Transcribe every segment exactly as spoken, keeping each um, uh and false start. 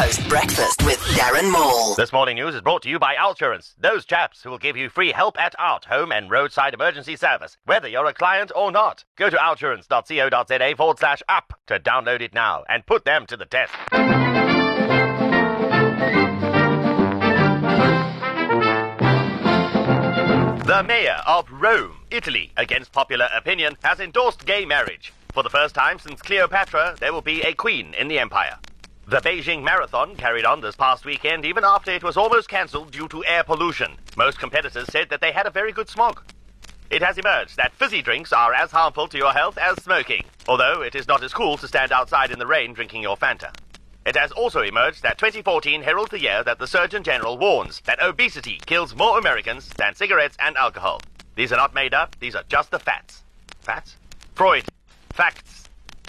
Coast Breakfast with Darren Moore. This morning news is brought to you by OutSurance, those chaps who will give you free help at out, home and roadside emergency service, whether you're a client or not. Go to outsurance.co.za forward slash up to download it now and put them to the test. The mayor of Rome, Italy, against popular opinion, has endorsed gay marriage. For the first time since Cleopatra, there will be a queen in the empire. The Beijing Marathon carried on this past weekend even after it was almost cancelled due to air pollution. Most competitors said that they had a very good smog. It has emerged that fizzy drinks are as harmful to your health as smoking, although it is not as cool to stand outside in the rain drinking your Fanta. It has also emerged that twenty fourteen heralds the year that the Surgeon General warns that obesity kills more Americans than cigarettes and alcohol. These are not made up, these are just the facts. Facts? Freud. Facts.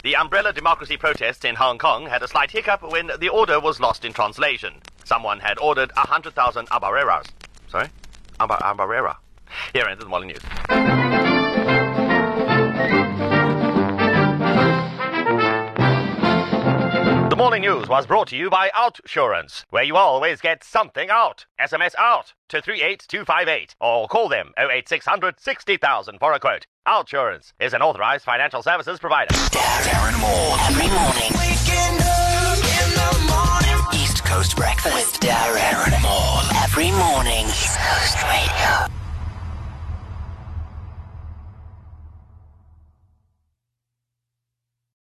The umbrella democracy protests in Hong Kong had a slight hiccup when the order was lost in translation. Someone had ordered one hundred thousand abareras. Sorry? Aba- abarera. Here ends the morning news. Morning news was brought to you by OutSurance, where you always get something out. S M S out to three eight two five eight or call them oh eight six hundred sixty thousand for a quote. OutSurance is an authorized financial services provider. Darren Moore every morning.